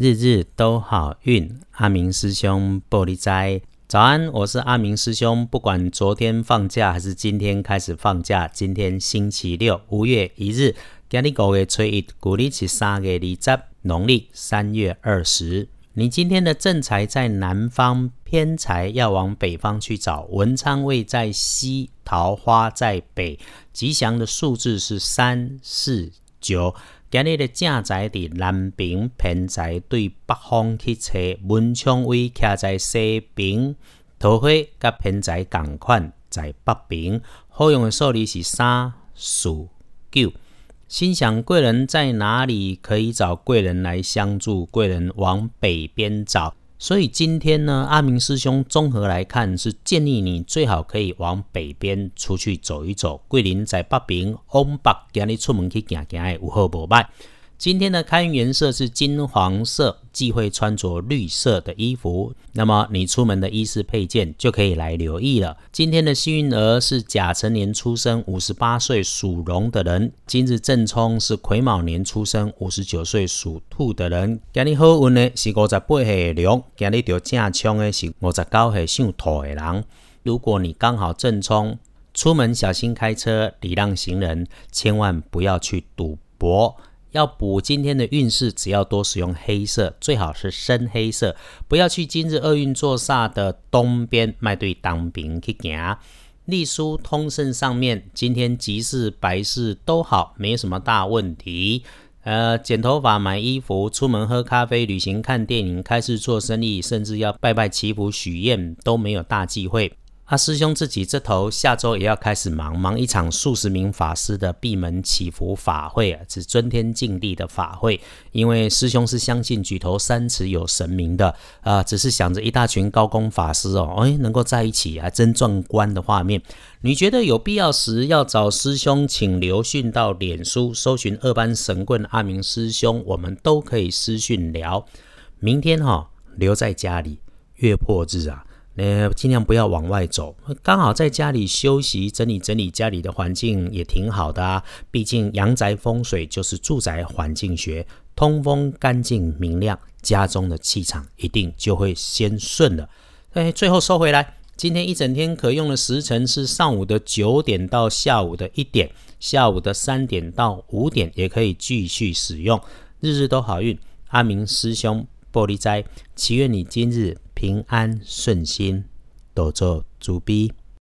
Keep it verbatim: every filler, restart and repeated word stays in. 日日都好运，阿明师兄玻璃斋。早安，我是阿明师兄。不管昨天放假还是今天开始放假，今天星期六，五月一日，今天五月初一，古历是三月二十，农历三月二十。你今天的正财在南方，偏财要往北方去找。文昌位在西，桃花在北。吉祥的数字是三、四、九。今日的正财在南边，偏财对北方去找。文昌位徛在西边，桃花甲偏财同款在北边。好用的数字是三、四、九。心想贵人在哪里，可以找贵人来相助，贵人往北边找。所以今天呢，阿明师兄综合来看，是建议你最好可以往北边出去走一走。桂林在北边，往北今日出门去走走的有好不歹。今天的开运颜色是金黄色，忌讳穿着绿色的衣服。那么你出门的衣饰配件就可以来留意了。今天的幸运儿是甲辰年出生五十八岁属龙的人，今日正冲是癸卯年出生五十九岁属兔的人。今日好运的是五十八岁的龙，今日就正冲的是五十九岁属兔的人。如果你刚好正冲，出门小心开车，礼让行人，千万不要去赌博。要补今天的运势，只要多使用黑色，最好是深黑色。不要去今日厄运坐煞的东边，卖对当兵去行。隶书通胜上面，今天吉事白事都好，没什么大问题。呃，剪头发、买衣服、出门喝咖啡、旅行、看电影、开市做生意，甚至要拜拜祈福许愿，都没有大忌讳。阿、啊、师兄自己这头下周也要开始忙忙一场数十名法师的闭门祈福法会、啊、是尊天敬地的法会。因为师兄是相信举头三尺有神明的、呃、只是想着一大群高功法师哦，哎，能够在一起还真壮观的画面。你觉得有必要时要找师兄，请留讯到脸书搜寻二班神棍阿明师兄，我们都可以私讯聊。明天、哦、留在家里，月破日啊尽量不要往外走，刚好在家里休息，整理整理家里的环境也挺好的啊。毕竟阳宅风水就是住宅环境学，通风干净明亮，家中的气场一定就会先顺了。哎，最后收回来，今天一整天可用的时辰是上午的九点到下午的一点，下午的三点到五点也可以继续使用。日日都好运，阿明师兄玻璃斋，祈愿你今日平安顺心，多做主悲。